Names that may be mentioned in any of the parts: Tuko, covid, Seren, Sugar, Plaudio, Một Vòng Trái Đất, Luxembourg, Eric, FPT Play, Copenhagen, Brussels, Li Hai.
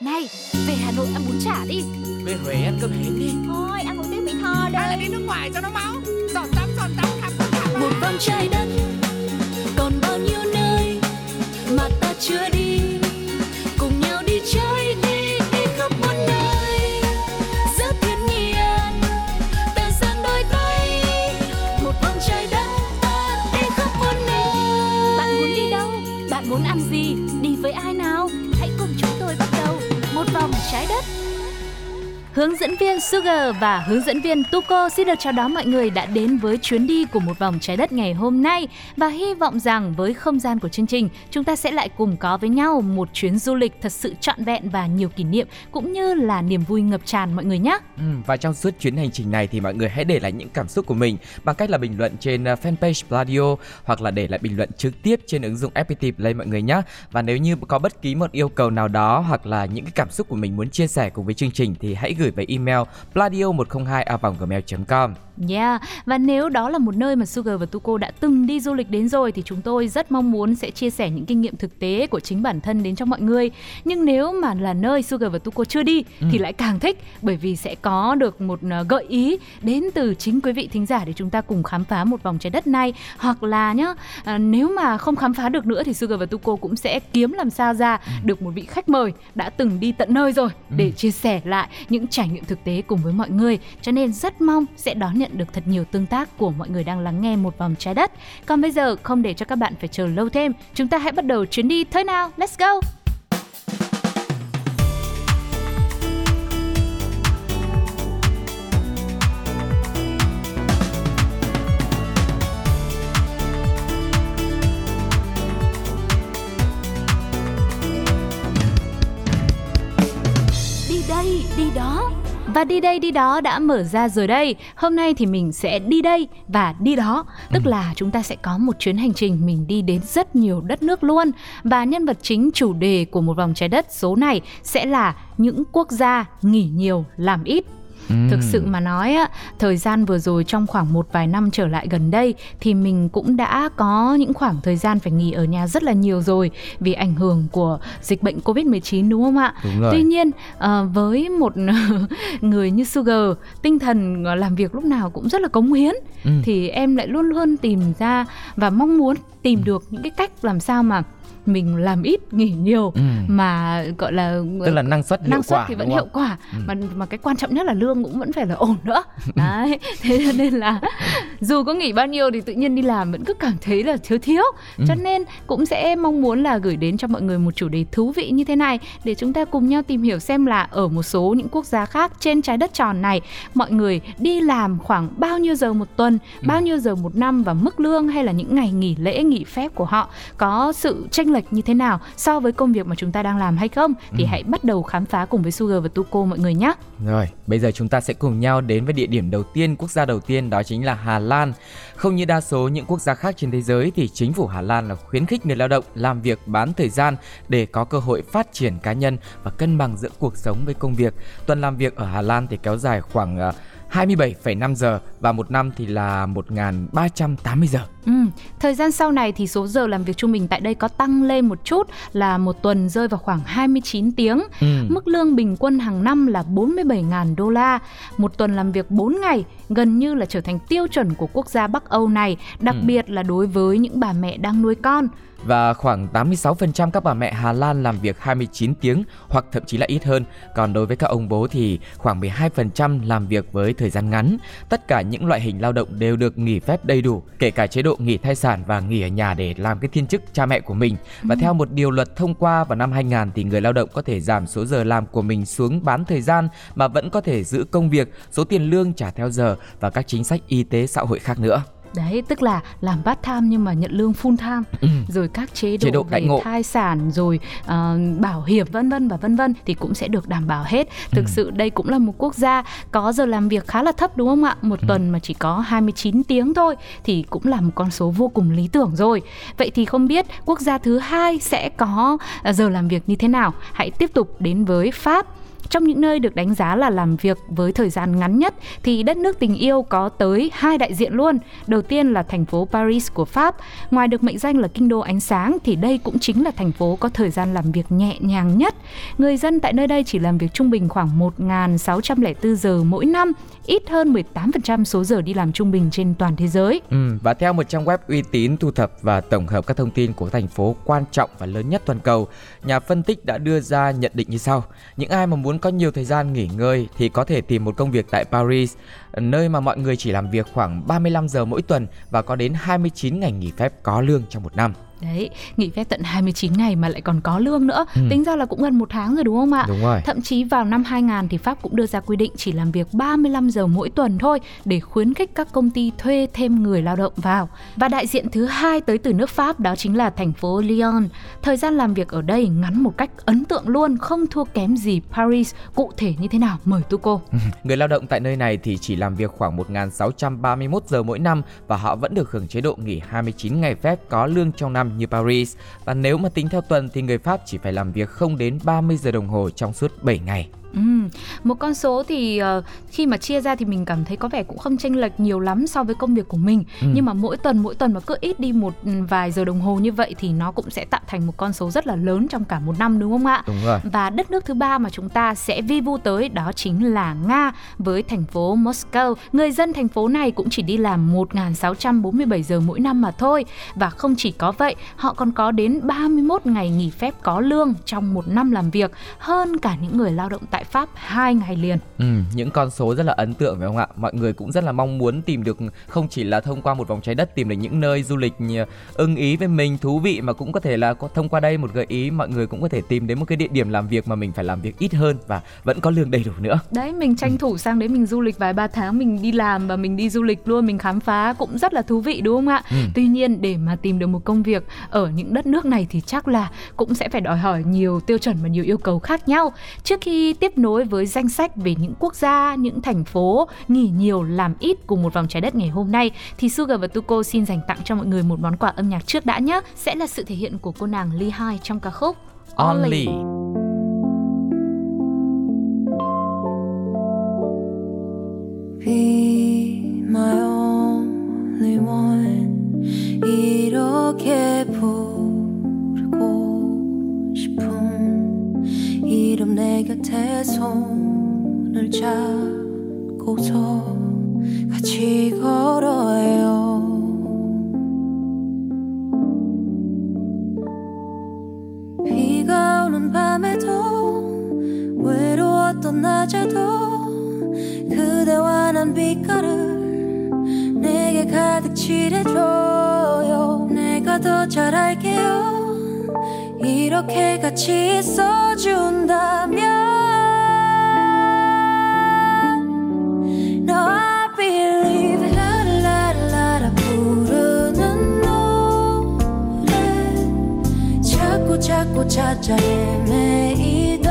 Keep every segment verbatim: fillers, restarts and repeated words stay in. Này, về Hà Nội ăn bún chả đi. Về Huế ăn cơm hến đi. Thôi, ăn một tiếng mì tho đây. Hay là đi nước ngoài cho nó máu. Giọt tắm, giọt tắm, khắp khắp khắp. Một vòng trái đất, còn bao nhiêu nơi mà ta chưa đi. Cùng nhau đi chơi đi, đi khắp mọi nơi. Giữa thiên nhiên, ta dang đôi tay. Một vòng trái đất, ta đi khắp mọi nơi. Bạn muốn đi đâu? Bạn muốn ăn gì? Đi với ai nào? Hãy cùng chúng tôi bắt đầu một vòng trái đất. Hướng dẫn viên Sugar và hướng dẫn viên Tuko xin được chào đón mọi người đã đến với chuyến đi của Một Vòng Trái Đất ngày hôm nay, và hy vọng rằng với không gian của chương trình, chúng ta sẽ lại cùng có với nhau một chuyến du lịch thật sự trọn vẹn và nhiều kỷ niệm cũng như là niềm vui ngập tràn mọi người nhé. Ừ, và trong suốt chuyến hành trình này thì mọi người hãy để lại những cảm xúc của mình bằng cách là bình luận trên fanpage Plaudio hoặc là để lại bình luận trực tiếp trên ứng dụng ép pê tê Play mọi người nhé. Và nếu như có bất kỳ một yêu cầu nào đó hoặc là những cái cảm xúc của mình muốn chia sẻ cùng với chương trình thì hãy gửi về email pladio một không hai a còng gmail chấm com. Yeah, và nếu đó là một nơi mà Sugar và Tuko đã từng đi du lịch đến rồi thì chúng tôi rất mong muốn sẽ chia sẻ những kinh nghiệm thực tế của chính bản thân đến cho mọi người. Nhưng nếu mà là nơi Sugar và Tuko chưa đi ừ. thì lại càng thích, bởi vì sẽ có được một gợi ý đến từ chính quý vị thính giả để chúng ta cùng khám phá một vòng trái đất này. Hoặc là nhá, à, nếu mà không khám phá được nữa thì Sugar và Tuko cũng sẽ kiếm làm sao ra ừ. được một vị khách mời đã từng đi tận nơi rồi để ừ. chia sẻ lại những trải nghiệm thực tế cùng với mọi người. Cho nên rất mong sẽ đón nhận được thật nhiều tương tác của mọi người đang lắng nghe Một Vòng Trái Đất. Còn bây giờ không để cho các bạn phải chờ lâu thêm, chúng ta hãy bắt đầu chuyến đi thôi nào. Let's go! Đi đây, đi đó. Và đi đây đi đó đã mở ra rồi đây. Hôm nay thì mình sẽ đi đây và đi đó. Tức là chúng ta sẽ có một chuyến hành trình mình đi đến rất nhiều đất nước luôn. Và nhân vật chính chủ đề của Một Vòng Trái Đất số này sẽ là những quốc gia nghỉ nhiều làm ít. Thực sự mà nói, thời gian vừa rồi trong khoảng một vài năm trở lại gần đây thì mình cũng đã có những khoảng thời gian phải nghỉ ở nhà rất là nhiều rồi vì ảnh hưởng của dịch bệnh covid mười chín, đúng không ạ? Đúng rồi. Tuy nhiên, với một người như Sugar, tinh thần làm việc lúc nào cũng rất là cống hiến ừ. thì em lại luôn luôn tìm ra và mong muốn tìm được những cái cách làm sao mà mình làm ít nghỉ nhiều ừ. mà gọi là tức là năng suất, năng hiệu suất quả, thì vẫn hiệu quả ừ. mà mà cái quan trọng nhất là lương cũng vẫn phải là ổn nữa. Đấy, thế cho nên là dù có nghỉ bao nhiêu thì tự nhiên đi làm vẫn cứ cảm thấy là thiếu thiếu. Ừ. Cho nên cũng sẽ mong muốn là gửi đến cho mọi người một chủ đề thú vị như thế này để chúng ta cùng nhau tìm hiểu xem là ở một số những quốc gia khác trên trái đất tròn này, mọi người đi làm khoảng bao nhiêu giờ một tuần, ừ. bao nhiêu giờ một năm, và mức lương hay là những ngày nghỉ lễ, nghỉ phép của họ có sự chênh lệch như thế nào so với công việc mà chúng ta đang làm hay không. Thì ừ. hãy bắt đầu khám phá cùng với Sugar và Tuko mọi người nhé. Rồi, bây giờ chúng ta sẽ cùng nhau đến với địa điểm đầu tiên, quốc gia đầu tiên, đó chính là Hà Lan. Không như đa số những quốc gia khác trên thế giới thì chính phủ Hà Lan là khuyến khích người lao động làm việc bán thời gian để có cơ hội phát triển cá nhân và cân bằng giữa cuộc sống với công việc. Tuần làm việc ở Hà Lan thì kéo dài khoảng uh, hai mươi bảy phẩy năm giờ và một năm thì là một nghìn ba trăm tám mươi giờ. Ừ, thời gian sau này thì số giờ làm việc trung bình tại đây có tăng lên một chút, là một tuần rơi vào khoảng hai mươi chín tiếng. Ừ. Mức lương bình quân hàng năm là bốn mươi bảy nghìn đô la. Một tuần làm việc bốn ngày gần như là trở thành tiêu chuẩn của quốc gia Bắc Âu này, đặc ừ. biệt là đối với những bà mẹ đang nuôi con. Và khoảng tám mươi sáu phần trăm các bà mẹ Hà Lan làm việc hai mươi chín tiếng hoặc thậm chí là ít hơn. Còn đối với các ông bố thì khoảng mười hai phần trăm làm việc với thời gian ngắn. Tất cả những loại hình lao động đều được nghỉ phép đầy đủ, kể cả chế độ nghỉ thai sản và nghỉ ở nhà để làm cái thiên chức cha mẹ của mình. Và theo một điều luật thông qua vào năm hai nghìn thì người lao động có thể giảm số giờ làm của mình xuống bán thời gian mà vẫn có thể giữ công việc, số tiền lương trả theo giờ và các chính sách y tế xã hội khác nữa. Đấy, tức là làm part time nhưng mà nhận lương full time, ừ. rồi các chế độ, chế độ về thai sản, rồi uh, bảo hiểm vân vân và vân vân thì cũng sẽ được đảm bảo hết. Thực ừ. sự đây cũng là một quốc gia có giờ làm việc khá là thấp, đúng không ạ? Một ừ. tuần mà chỉ có hai mươi chín tiếng thôi thì cũng là một con số vô cùng lý tưởng rồi. Vậy thì không biết quốc gia thứ hai sẽ có giờ làm việc như thế nào? Hãy tiếp tục đến với Pháp. Trong những nơi được đánh giá là làm việc với thời gian ngắn nhất thì đất nước tình yêu có tới hai đại diện luôn. Đầu tiên là thành phố Paris của Pháp. Ngoài được mệnh danh là kinh đô ánh sáng thì đây cũng chính là thành phố có thời gian làm việc nhẹ nhàng nhất. Người dân tại nơi đây chỉ làm việc trung bình khoảng một nghìn sáu trăm lẻ bốn giờ mỗi năm, ít hơn mười tám phần trăm số giờ đi làm trung bình trên toàn thế giới. Ừ, và theo một trang web uy tín thu thập và tổng hợp các thông tin của thành phố quan trọng và lớn nhất toàn cầu, nhà phân tích đã đưa ra nhận định như sau. Những ai mà muốn có nhiều thời gian nghỉ ngơi thì có thể tìm một công việc tại Paris, nơi mà mọi người chỉ làm việc khoảng ba mươi lăm giờ mỗi tuần và có đến hai mươi chín ngày nghỉ phép có lương trong một năm. Đấy, nghỉ phép tận hai mươi chín ngày mà lại còn có lương nữa. Ừ. Tính ra là cũng gần một tháng rồi đúng không ạ? Đúng rồi. Thậm chí vào năm hai nghìn thì Pháp cũng đưa ra quy định chỉ làm việc ba mươi lăm giờ mỗi tuần thôi để khuyến khích các công ty thuê thêm người lao động vào. Và đại diện thứ hai tới từ nước Pháp đó chính là thành phố Lyon. Thời gian làm việc ở đây ngắn một cách ấn tượng luôn, không thua kém gì Paris. Cụ thể như thế nào? Mời Tuko. Người lao động tại nơi này thì chỉ làm việc khoảng một nghìn sáu trăm ba mươi mốt giờ mỗi năm và họ vẫn được hưởng chế độ nghỉ hai mươi chín ngày phép có lương trong năm như Paris. Và nếu mà tính theo tuần thì người Pháp chỉ phải làm việc không đến ba mươi giờ đồng hồ trong suốt bảy ngày. Ừ, một con số thì uh, khi mà chia ra thì mình cảm thấy có vẻ cũng không chênh lệch nhiều lắm so với công việc của mình. Ừ. Nhưng mà mỗi tuần mỗi tuần mà cứ ít đi một vài giờ đồng hồ như vậy thì nó cũng sẽ tạo thành một con số rất là lớn trong cả một năm đúng không ạ? Đúng rồi. Và đất nước thứ ba mà chúng ta sẽ vi vu tới đó chính là Nga với thành phố Moscow. Người dân thành phố này cũng chỉ đi làm một nghìn sáu trăm bốn mươi bảy giờ mỗi năm mà thôi. Và không chỉ có vậy, họ còn có đến ba mươi mốt ngày nghỉ phép có lương trong một năm làm việc, hơn cả những người lao động tại Pháp hai ngày liền. Ừ, những con số rất là ấn tượng phải không ạ? Mọi người cũng rất là mong muốn tìm được, không chỉ là thông qua Một Vòng Trái Đất tìm được những nơi du lịch ưng ý với mình, thú vị, mà cũng có thể là thông qua đây một gợi ý mọi người cũng có thể tìm đến một cái địa điểm làm việc mà mình phải làm việc ít hơn và vẫn có lương đầy đủ nữa. Đấy, mình tranh thủ sang đấy mình du lịch vài ba tháng, mình đi làm và mình đi du lịch luôn, mình khám phá cũng rất là thú vị đúng không ạ? Ừ. Tuy nhiên để mà tìm được một công việc ở những đất nước này thì chắc là cũng sẽ phải đòi hỏi nhiều tiêu chuẩn và nhiều yêu cầu khác nhau. Trước khi tiếp nối với danh sách về những quốc gia, những thành phố nghỉ nhiều làm ít cùng Một Vòng Trái Đất ngày hôm nay thì Sugar và Tuko xin dành tặng cho mọi người một món quà âm nhạc trước đã nhé. Sẽ là sự thể hiện của cô nàng Li Hai trong ca khúc Only. Only. Be my only one. 이렇게 부르고 싶은 이름 내 곁에 손을 잡고서 같이 걸어요. 비가 오는 밤에도 외로웠던 낮에도 그대와 난 빛깔을 내게 가득 칠해줘요. 내가 더 잘 알게요. 이렇게 같이 있어준다면 No I believe it. 라라라라 부르는 노래 자꾸 자꾸 찾아 헤매이던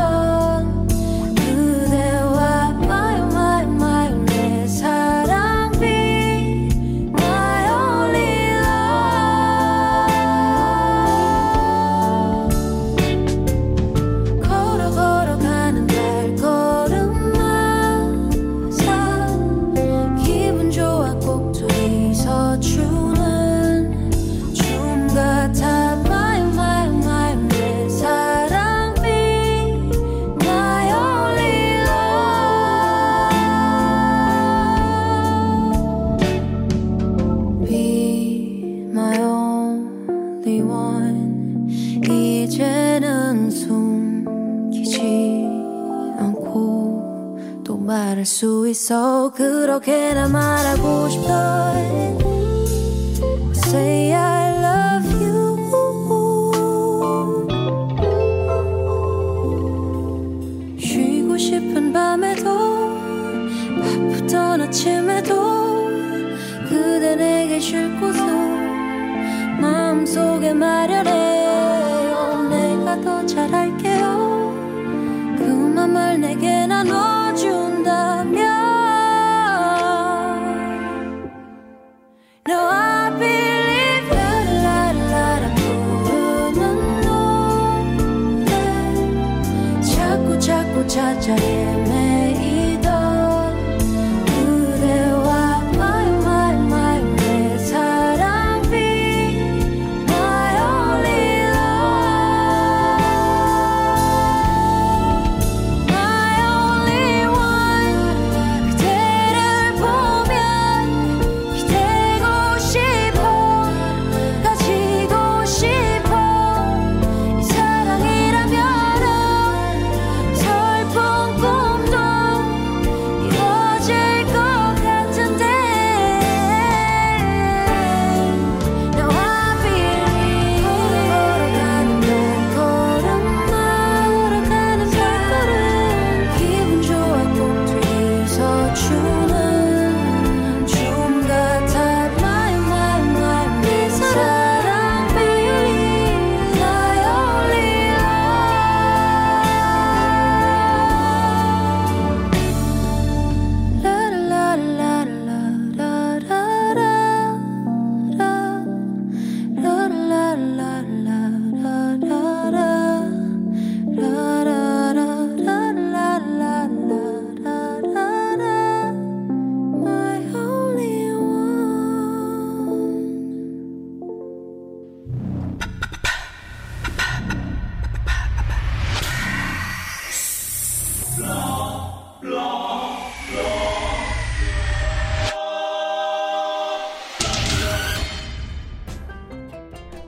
말할 수 있어 그렇게나 말하고 싶던 Say I love you 쉬고 싶은 밤에도 바쁘던 아침에도 그대 내게 쉴 곳을 마음속에 마련해요 내가 더 잘할게요 그 맘을 내게 나눠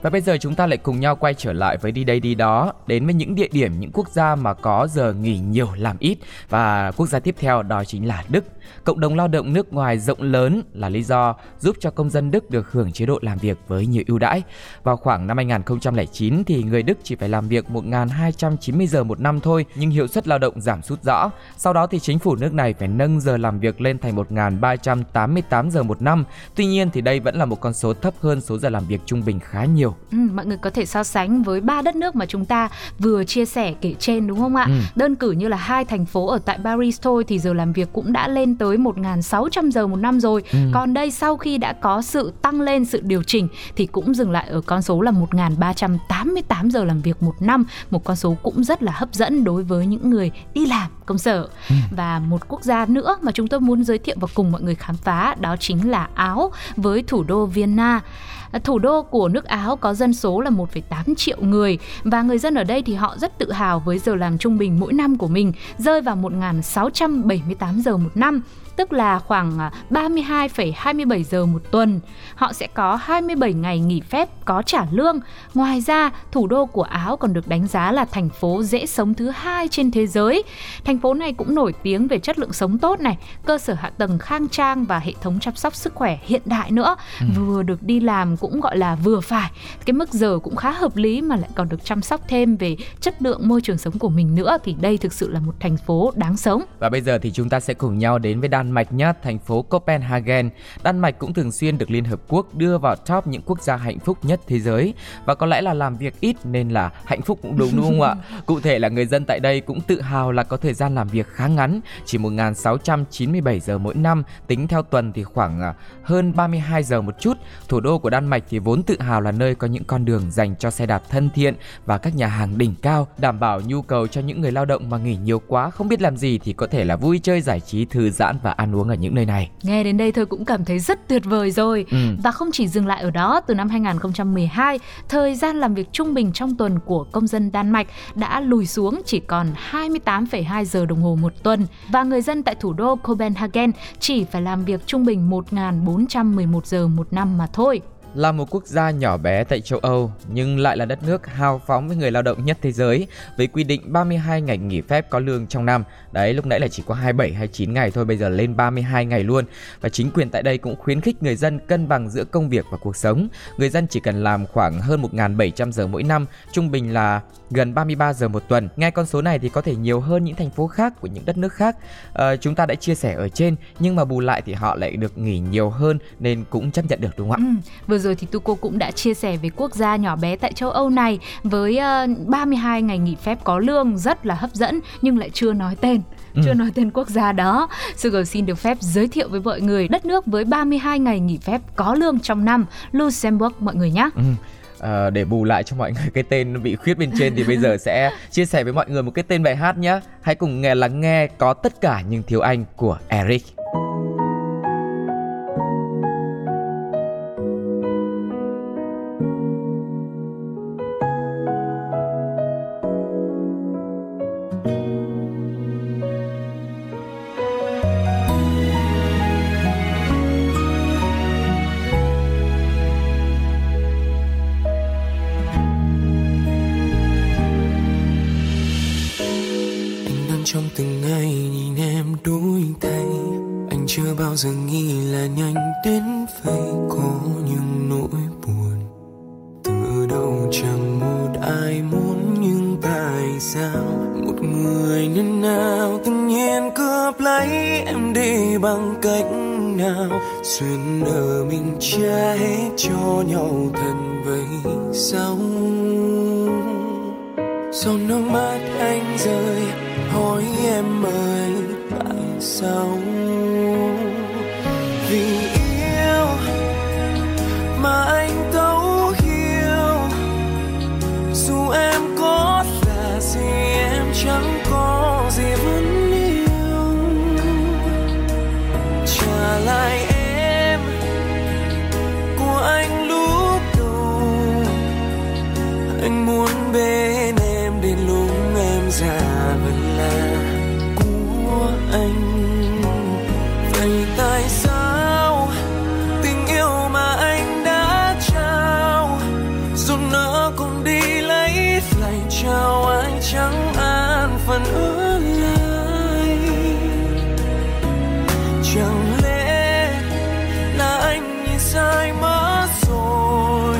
Và bây giờ chúng ta lại cùng nhau quay trở lại với đi đây đi đó, đến với những địa điểm, những quốc gia mà có giờ nghỉ nhiều làm ít. Và quốc gia tiếp theo đó chính là Đức. Cộng đồng lao động nước ngoài rộng lớn là lý do giúp cho công dân Đức được hưởng chế độ làm việc với nhiều ưu đãi. Vào khoảng năm hai nghìn không trăm lẻ chín thì người Đức chỉ phải làm việc một nghìn hai trăm chín mươi giờ một năm thôi, nhưng hiệu suất lao động giảm sút rõ. Sau đó thì chính phủ nước này phải nâng giờ làm việc lên thành một nghìn ba trăm tám mươi tám giờ một năm. Tuy nhiên thì đây vẫn là một con số thấp hơn số giờ làm việc trung bình khá nhiều. Ừ, mọi người có thể so sánh với ba đất nước mà chúng ta vừa chia sẻ kể trên đúng không ạ? Ừ. Đơn cử như là hai thành phố ở tại Paris thôi thì giờ làm việc cũng đã lên tới một nghìn sáu trăm giờ một năm rồi. Ừ. Còn đây sau khi đã có sự tăng lên, sự điều chỉnh thì cũng dừng lại ở con số là một nghìn ba trăm tám mươi tám giờ làm việc một năm. Một con số cũng rất là hấp dẫn đối với những người đi làm công sở. Ừ. Và một quốc gia nữa mà chúng tôi muốn giới thiệu và cùng mọi người khám phá đó chính là Áo với thủ đô Vienna. Thủ đô của nước Áo có dân số là một phẩy tám triệu người và người dân ở đây thì họ rất tự hào với giờ làm trung bình mỗi năm của mình rơi vào một nghìn sáu trăm bảy mươi tám giờ một năm, tức là khoảng ba mươi hai phẩy hai mươi bảy giờ một tuần. Họ sẽ có hai mươi bảy ngày nghỉ phép có trả lương. Ngoài ra, thủ đô của Áo còn được đánh giá là thành phố dễ sống thứ hai trên thế giới. Thành phố này cũng nổi tiếng về chất lượng sống tốt này, cơ sở hạ tầng khang trang và hệ thống chăm sóc sức khỏe hiện đại nữa. Ừ. Vừa được đi làm cũng gọi là vừa phải, cái mức giờ cũng khá hợp lý mà lại còn được chăm sóc thêm về chất lượng môi trường sống của mình nữa, thì đây thực sự là một thành phố đáng sống. Và bây giờ thì chúng ta sẽ cùng nhau đến với Đan Đan Mạch nhé, thành phố Copenhagen. Đan Mạch cũng thường xuyên được Liên Hợp Quốc đưa vào top những quốc gia hạnh phúc nhất thế giới. Và có lẽ là làm việc ít nên là hạnh phúc cũng đúng đúng không ạ? Cụ thể là người dân tại đây cũng tự hào là có thời gian làm việc khá ngắn, chỉ một nghìn sáu trăm chín mươi bảy giờ mỗi năm, tính theo tuần thì khoảng hơn ba mươi hai giờ một chút. Thủ đô của Đan Mạch thì vốn tự hào là nơi có những con đường dành cho xe đạp thân thiện và các nhà hàng đỉnh cao, đảm bảo nhu cầu cho những người lao động mà nghỉ nhiều quá, không biết làm gì thì có thể là vui chơi giải trí, thư giãn và ăn uống ở những nơi này. Nghe đến đây thôi cũng cảm thấy rất tuyệt vời rồi. Ừ. Và không chỉ dừng lại ở đó, từ năm hai nghìn không trăm mười hai, thời gian làm việc trung bình trong tuần của công dân Đan Mạch đã lùi xuống chỉ còn hai mươi tám phẩy hai giờ đồng hồ một tuần. Và người dân tại thủ đô Copenhagen chỉ phải làm việc trung bình một nghìn bốn trăm mười một giờ một năm mà thôi. Là một quốc gia nhỏ bé tại châu Âu nhưng lại là đất nước hào phóng với người lao động nhất thế giới, với quy định ba mươi hai ngày nghỉ phép có lương trong năm. Đấy, lúc nãy là chỉ có hai mươi bảy, hai mươi chín ngày thôi, bây giờ lên ba mươi hai ngày luôn. Và chính quyền tại đây cũng khuyến khích người dân cân bằng giữa công việc và cuộc sống. Người dân chỉ cần làm khoảng hơn một nghìn bảy trăm giờ mỗi năm, trung bình là gần ba mươi ba giờ một tuần. Ngay con số này thì có thể nhiều hơn những thành phố khác của những đất nước khác à, chúng ta đã chia sẻ ở trên, nhưng mà bù lại thì họ lại được nghỉ nhiều hơn nên cũng chấp nhận được đúng không ạ? Ừ, vừa rồi thì Tuko cũng đã chia sẻ về quốc gia nhỏ bé tại châu Âu này với uh, ba mươi hai ngày nghỉ phép có lương rất là hấp dẫn, nhưng lại chưa nói tên. Chưa nói tên quốc gia đó. Sugar xin được phép giới thiệu với mọi người đất nước với ba mươi hai ngày nghỉ phép có lương trong năm, Luxembourg mọi người nhé. Ừ. uh, để bù lại cho mọi người cái tên bị khuyết bên trên thì bây giờ sẽ chia sẻ với mọi người một cái tên bài hát nhé. Hãy cùng nghe lắng nghe Có Tất Cả Nhưng Thiếu Anh của Eric. Giờ nghĩ là nhanh đến vậy, có những nỗi buồn từ đâu chẳng một ai muốn, nhưng tại sao một người nhân nào tự nhiên cướp lấy em đi bằng cách nào, duyên nợ mình chia hết cho nhau thân vậy sao? Sao nước mắt anh rơi hỏi em ơi tại sao? Vì yêu mà anh thấu hiểu, dù em có là gì em chẳng có gì vẫn yêu. Trả lại em của anh lúc đầu, anh muốn bên em đến lúc em già vẫn là của anh. Vậy tại sao chào anh chẳng an phận ở lại? Chẳng lẽ là anh nhìn sai mất rồi?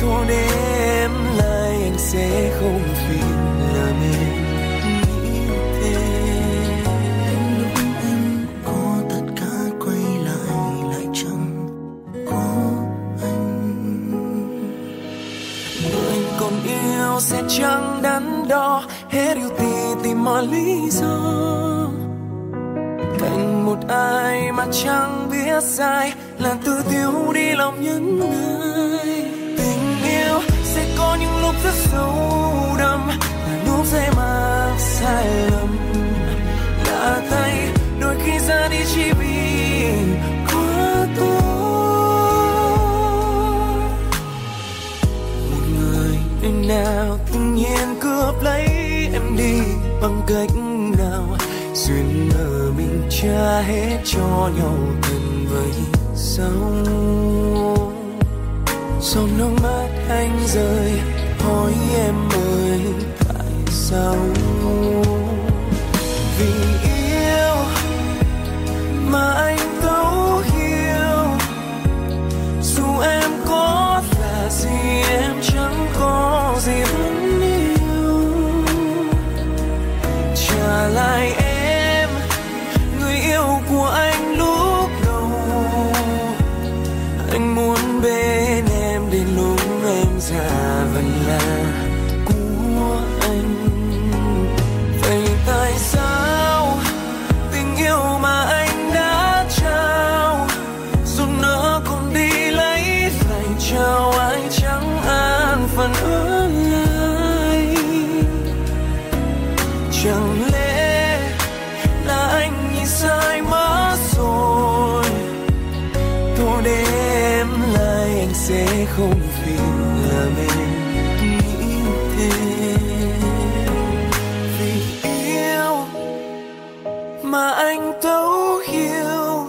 Thôi để em lại, anh sẽ không phiền làm em nghĩ thế. Đến lúc anh có tất cả quay lại lại chẳng có anh. Nếu anh còn yêu sẽ chẳng đắn đo hết yêu thì tìm mọi lý do, cạnh một ai mà chẳng biết sai là tự thiếu đi lòng những người. Tình yêu sẽ có những lúc rất sâu đậm, là lúc dễ mắc sai lầm, lạ tay đôi khi ra đi chỉ vì quá tốt. Một người nên nào tự nhiên cướp lấy em đi bằng cách nào, duyên nợ mình trả hết cho nhau thân vậy sao? Sao nước mắt anh rơi hỏi em ơi tại sao? Vì yêu mà anh thấu hiểu, dù em có là gì em chẳng có gì vẫn yêu. Trả lại em người yêu của anh lúc đầu, anh muốn bên em đến lúc em già vẫn là của anh. Vậy tại sao tình yêu mà anh đã trao, dù nỡ còn đi lấy phải trao anh chẳng an phận ở lại? Chẳng lẽ là anh nhìn sai mất rồi? Thôi để em lại, anh sẽ không phiền làm em nghĩ thế. Vì yêu mà anh thấu hiểu,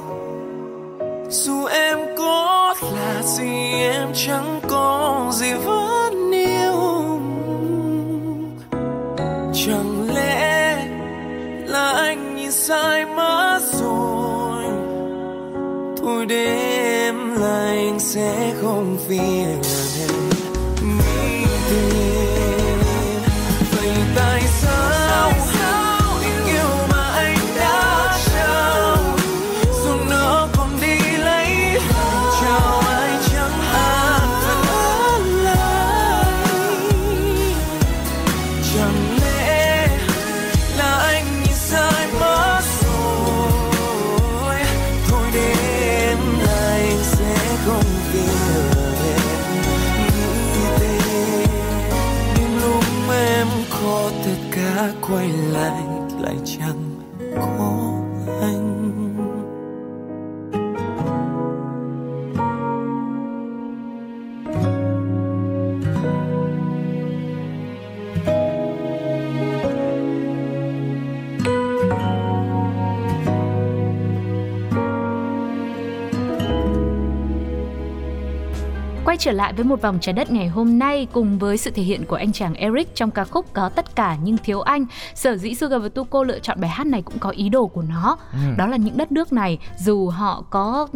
dù em có là gì em chẳng có gì vẫn yêu. Chẳng lẽ là anh nhìn sai mất rồi? Thôi để em là anh sẽ không phiền làm em nghĩ thế. Vậy tại sao tình yêu mà anh đã trao, dù nỡ còn đi lấy lại trao ai chẳng an phận ở lại? Chẳng lẽ là anh nhìn sai mất rồi? Thôi để em lại sẽ không tin lời em. đã quay lại lại chẳng có anh. Quay trở lại với Một Vòng Trái Đất ngày hôm nay cùng với sự thể hiện của anh chàng Eric trong ca khúc Có Tất Cả Nhưng Thiếu Anh. Sở dĩ Sugar và Tuko lựa chọn bài hát này cũng có ý đồ của nó. Ừ. Đó là những đất nước này dù họ có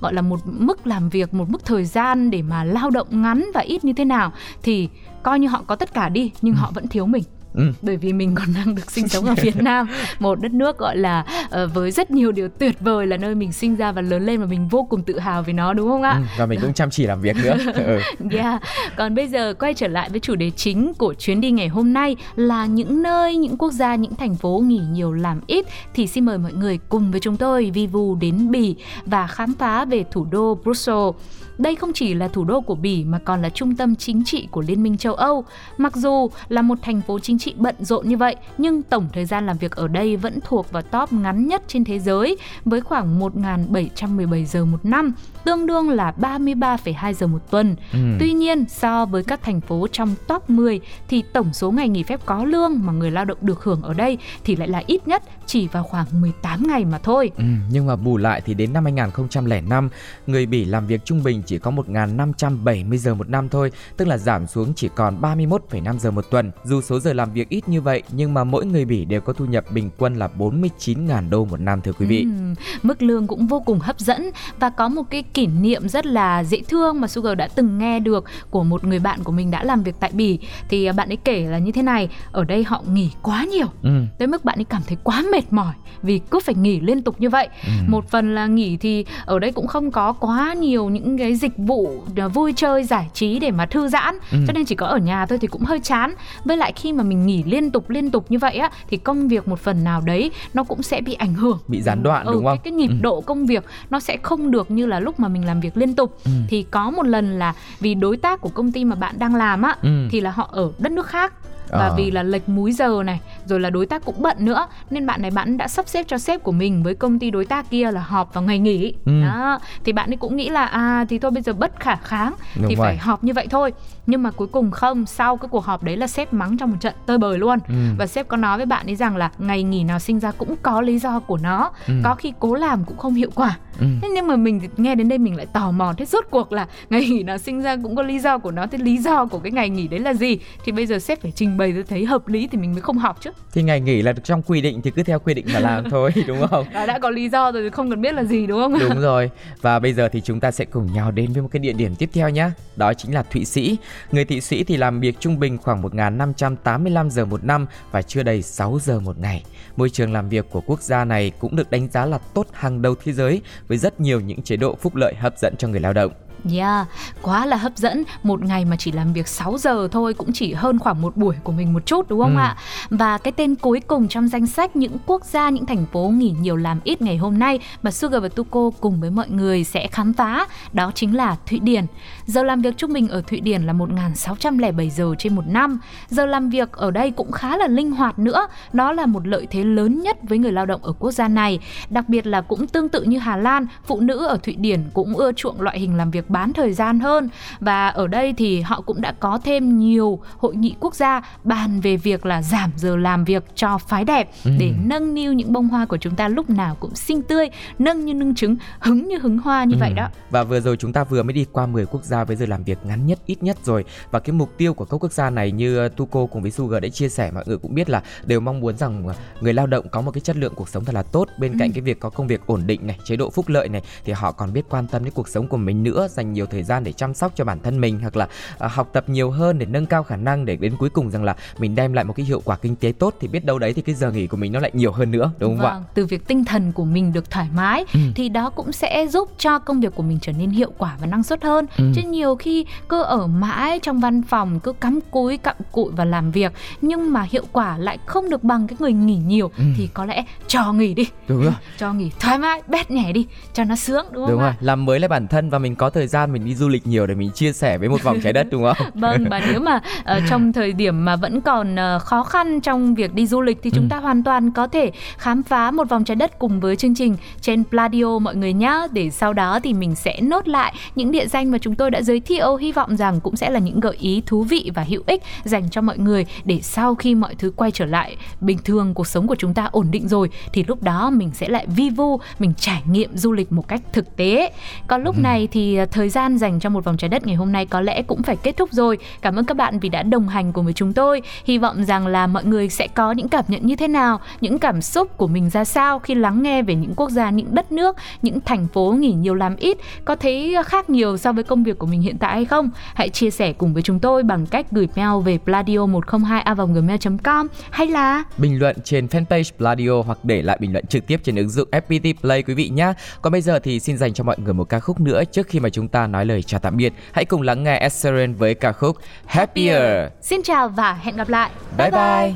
gọi là một mức làm việc, một mức thời gian để mà lao động ngắn và ít như thế nào thì coi như họ có tất cả đi nhưng ừ. họ vẫn thiếu mình. Ừ. Bởi vì mình còn đang được sinh sống ở Việt Nam, một đất nước gọi là uh, với rất nhiều điều tuyệt vời, là nơi mình sinh ra và lớn lên và mình vô cùng tự hào về nó, đúng không ạ? Ừ, và mình cũng chăm chỉ làm việc nữa. Ừ. Yeah. Còn bây giờ quay trở lại với chủ đề chính của chuyến đi ngày hôm nay là những nơi, những quốc gia, những thành phố nghỉ nhiều làm ít, thì xin mời mọi người cùng với chúng tôi vi vu đến Bỉ và khám phá về thủ đô Brussels. Đây không chỉ là thủ đô của Bỉ mà còn là trung tâm chính trị của Liên minh châu Âu. Mặc dù là một thành phố chính trị bận rộn như vậy, nhưng tổng thời gian làm việc ở đây vẫn thuộc vào top ngắn nhất trên thế giới với khoảng một nghìn bảy trăm mười bảy giờ một năm, tương đương là ba mươi ba phẩy hai giờ một tuần. Ừ. Tuy nhiên, so với các thành phố trong top mười thì tổng số ngày nghỉ phép có lương mà người lao động được hưởng ở đây thì lại là ít nhất chỉ vào khoảng mười tám ngày mà thôi. Ừ, nhưng mà bù lại thì đến năm hai nghìn không trăm lẻ năm, người Bỉ làm việc trung bình chỉ có một nghìn năm trăm bảy mươi giờ một năm thôi, tức là giảm xuống chỉ còn ba mươi mốt phẩy năm giờ một tuần. Dù số giờ làm việc ít như vậy nhưng mà mỗi người Bỉ đều có thu nhập bình quân là bốn mươi chín nghìn đô một năm, thưa quý vị. Ừ, mức lương cũng vô cùng hấp dẫn và có một cái kỷ niệm rất là dễ thương mà Sugar đã từng nghe được của một người bạn của mình đã làm việc tại Bỉ, thì bạn ấy kể là như thế này, ở đây họ nghỉ quá nhiều, ừ. tới mức bạn ấy cảm thấy quá mệt mỏi vì cứ phải nghỉ liên tục như vậy. Ừ. Một phần là nghỉ thì ở đây cũng không có quá nhiều những cái dịch vụ vui chơi giải trí để mà thư giãn, ừ. cho nên chỉ có ở nhà thôi thì cũng hơi chán. Với lại khi mà mình nghỉ liên tục liên tục như vậy á thì công việc một phần nào đấy nó cũng sẽ bị ảnh hưởng, bị gián đoạn, ừ, đúng không? Cái, cái nhịp ừ. độ công việc nó sẽ không được như là lúc mà mình làm việc liên tục. Ừ. Thì có một lần là vì đối tác của công ty mà bạn đang làm á ừ. thì là họ ở đất nước khác. Và vì là lệch múi giờ này, rồi là đối tác cũng bận nữa, nên bạn này bạn đã sắp xếp cho sếp của mình với công ty đối tác kia là họp vào ngày nghỉ. Ừ. Đó. Thì bạn ấy cũng nghĩ là à thì thôi bây giờ bất khả kháng, đúng thì rồi. Phải họp như vậy thôi. Nhưng mà cuối cùng không, sau cái cuộc họp đấy là sếp mắng trong một trận tơi bời luôn. Ừ. Và sếp có nói với bạn ấy rằng là ngày nghỉ nào sinh ra cũng có lý do của nó, ừ. có khi cố làm cũng không hiệu quả. Ừ. Thế nhưng mà mình nghe đến đây mình lại tò mò, thế rốt cuộc là ngày nghỉ nào sinh ra cũng có lý do của nó, thế lý do của cái ngày nghỉ đấy là gì? Thì bây giờ sếp phải trình bày ra thấy hợp lý thì mình mới không họp chứ. Thì ngày nghỉ là được trong quy định thì cứ theo quy định mà làm thôi, đúng không? Đã, đã có lý do rồi không cần biết là gì, đúng không? Đúng rồi. Và bây giờ thì chúng ta sẽ cùng nhau đến với một cái địa điểm tiếp theo nhé. Đó chính là Thụy Sĩ. Người Thụy Sĩ thì làm việc trung bình khoảng một nghìn năm trăm tám mươi lăm giờ một năm và chưa đầy sáu giờ một ngày. Môi trường làm việc của quốc gia này cũng được đánh giá là tốt hàng đầu thế giới, với rất nhiều những chế độ phúc lợi hấp dẫn cho người lao động. Yeah, quá là hấp dẫn. Một ngày mà chỉ làm việc sáu giờ thôi cũng chỉ hơn khoảng một buổi của mình một chút, đúng không ừ. ạ? Và cái tên cuối cùng trong danh sách những quốc gia, những thành phố nghỉ nhiều làm ít ngày hôm nay mà Sugar và Tuko cùng với mọi người sẽ khám phá, đó chính là Thụy Điển. Giờ làm việc trung bình ở Thụy Điển là một nghìn sáu trăm lẻ bảy giờ trên một năm. Giờ làm việc ở đây cũng khá là linh hoạt nữa. Đó là một lợi thế lớn nhất với người lao động ở quốc gia này. Đặc biệt là cũng tương tự như Hà Lan, phụ nữ ở Thụy Điển cũng ưa chuộng loại hình làm việc bán thời gian hơn, và ở đây thì họ cũng đã có thêm nhiều hội nghị quốc gia bàn về việc là giảm giờ làm việc cho phái đẹp ừ. để nâng niu những bông hoa của chúng ta lúc nào cũng xinh tươi, nâng như nâng trứng, hứng như hứng hoa như ừ. vậy đó. Và vừa rồi chúng ta vừa mới đi qua mười quốc gia với giờ làm việc ngắn nhất, ít nhất rồi, và cái mục tiêu của các quốc gia này như Tuko cùng với Sugar đã chia sẻ, mọi người cũng biết là đều mong muốn rằng người lao động có một cái chất lượng cuộc sống thật là tốt, bên ừ. cạnh cái việc có công việc ổn định này, chế độ phúc lợi này thì họ còn biết quan tâm đến cuộc sống của mình nữa, dành nhiều thời gian để chăm sóc cho bản thân mình, hoặc là à, học tập nhiều hơn để nâng cao khả năng, để đến cuối cùng rằng là mình đem lại một cái hiệu quả kinh tế tốt, thì biết đâu đấy thì cái giờ nghỉ của mình nó lại nhiều hơn nữa, đúng không vâng, ạ? Từ việc tinh thần của mình được thoải mái ừ. thì đó cũng sẽ giúp cho công việc của mình trở nên hiệu quả và năng suất hơn. Ừ. Chứ nhiều khi cứ ở mãi trong văn phòng, cứ cắm cúi cặm cụi và làm việc nhưng mà hiệu quả lại không được bằng cái người nghỉ nhiều ừ. thì có lẽ cho nghỉ đi. Đúng rồi. Cho nghỉ thoải mái, bét nhẹ đi cho nó sướng, đúng không đúng ạ? Đúng rồi, làm mới lại bản thân và mình có thời thời gian mình đi du lịch nhiều để mình chia sẻ với Một Vòng Trái Đất đúng không? Vâng, và nếu mà uh, trong thời điểm mà vẫn còn uh, khó khăn trong việc đi du lịch thì chúng ừ. ta hoàn toàn có thể khám phá Một Vòng Trái Đất cùng với chương trình trên Pladio mọi người nhá, để sau đó thì mình sẽ nốt lại những địa danh mà chúng tôi đã giới thiệu, hy vọng rằng cũng sẽ là những gợi ý thú vị và hữu ích dành cho mọi người để sau khi mọi thứ quay trở lại bình thường, cuộc sống của chúng ta ổn định rồi thì lúc đó mình sẽ lại vi vu, mình trải nghiệm du lịch một cách thực tế. Còn lúc ừ. này thì thời gian dành cho Một Vòng Trái Đất ngày hôm nay có lẽ cũng phải kết thúc rồi. Cảm ơn các bạn vì đã đồng hành cùng với chúng tôi. Hy vọng rằng là mọi người sẽ có những cảm nhận như thế nào, những cảm xúc của mình ra sao khi lắng nghe về những quốc gia, những đất nước, những thành phố nghỉ nhiều làm ít, có thấy khác nhiều so với công việc của mình hiện tại hay không. Hãy chia sẻ cùng với chúng tôi bằng cách gửi mail về pladio một không hai a còng gmail chấm com hay là bình luận trên fanpage Pladio hoặc để lại bình luận trực tiếp trên ứng dụng ép pê tê Play quý vị nhé. Còn bây giờ thì xin dành cho mọi người một ca khúc nữa trước khi mà chúng ta nói lời chào tạm biệt. Hãy cùng lắng nghe Seren với ca khúc Happier. Xin chào và hẹn gặp lại. Bye bye, bye.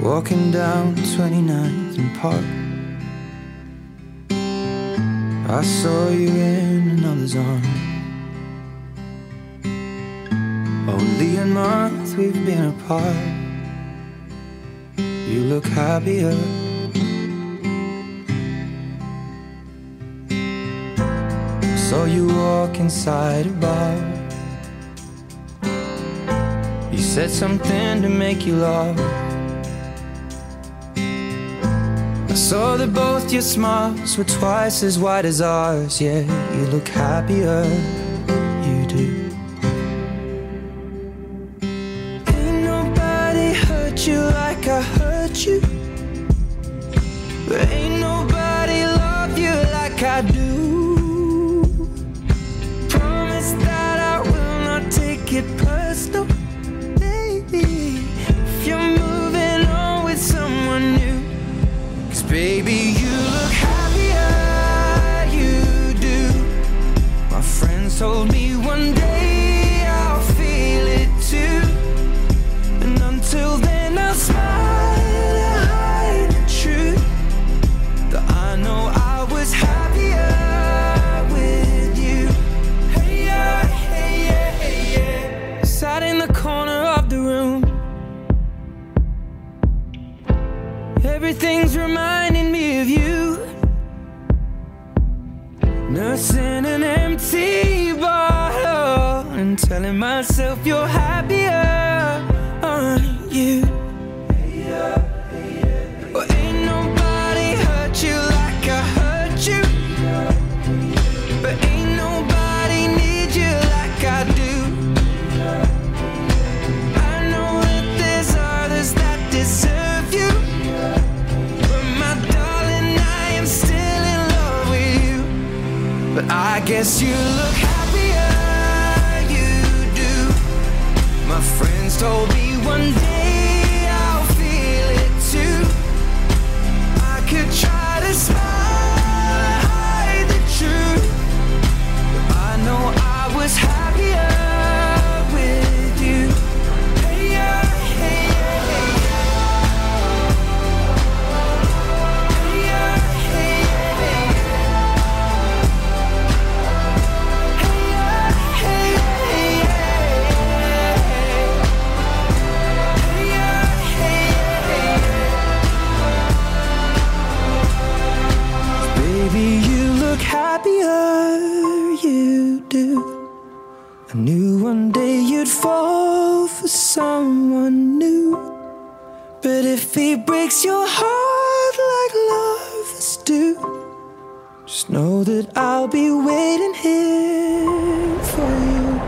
Walking down twenty-ninth and Park, I saw you in another's arm. Only a month we've been apart. You look happier. Saw you walk inside a bar. You said something to make you laugh. Saw that both your smiles were twice as wide as ours. Yeah, you look happier, you do. Ain't nobody hurt you like I hurt you. There ain't nobody love you like I do. Promise that I will not take it personal, baby, if you're moving on with someone new. Baby, you look happier, you do. My friends told me one day I'll feel it too. And until then I'll smile and hide the truth that I know I was happier with you. Hey yeah, hey yeah, hey yeah. Sat in the corner of the room. Everything's reminding me of you. Nursing an empty bottle and telling myself you're happier, aren't you? Well, ain't nobody hurt you like I hurt you. But ain't nobody needs you like I do. I know that there's others that deserve. But I guess you look happier, you do. My friends told me one day I'll feel it too. I could try to smile and hide the truth, but I know I was happier with you. Hey yeah, hey yeah, hey yeah. Baby, you look happier, you do. I knew one day you'd fall for someone new. But if he breaks your heart like lovers do, just know that I'll be waiting here for you.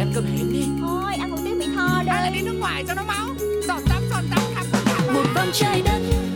Ăn cơm hến đi. Thôi, ăn một tiếng mì thò đây. Hay là đi nước ngoài cho nó máu. Giọt tắm, giọt tắm, khám, khám, khám. một vòng trái đất.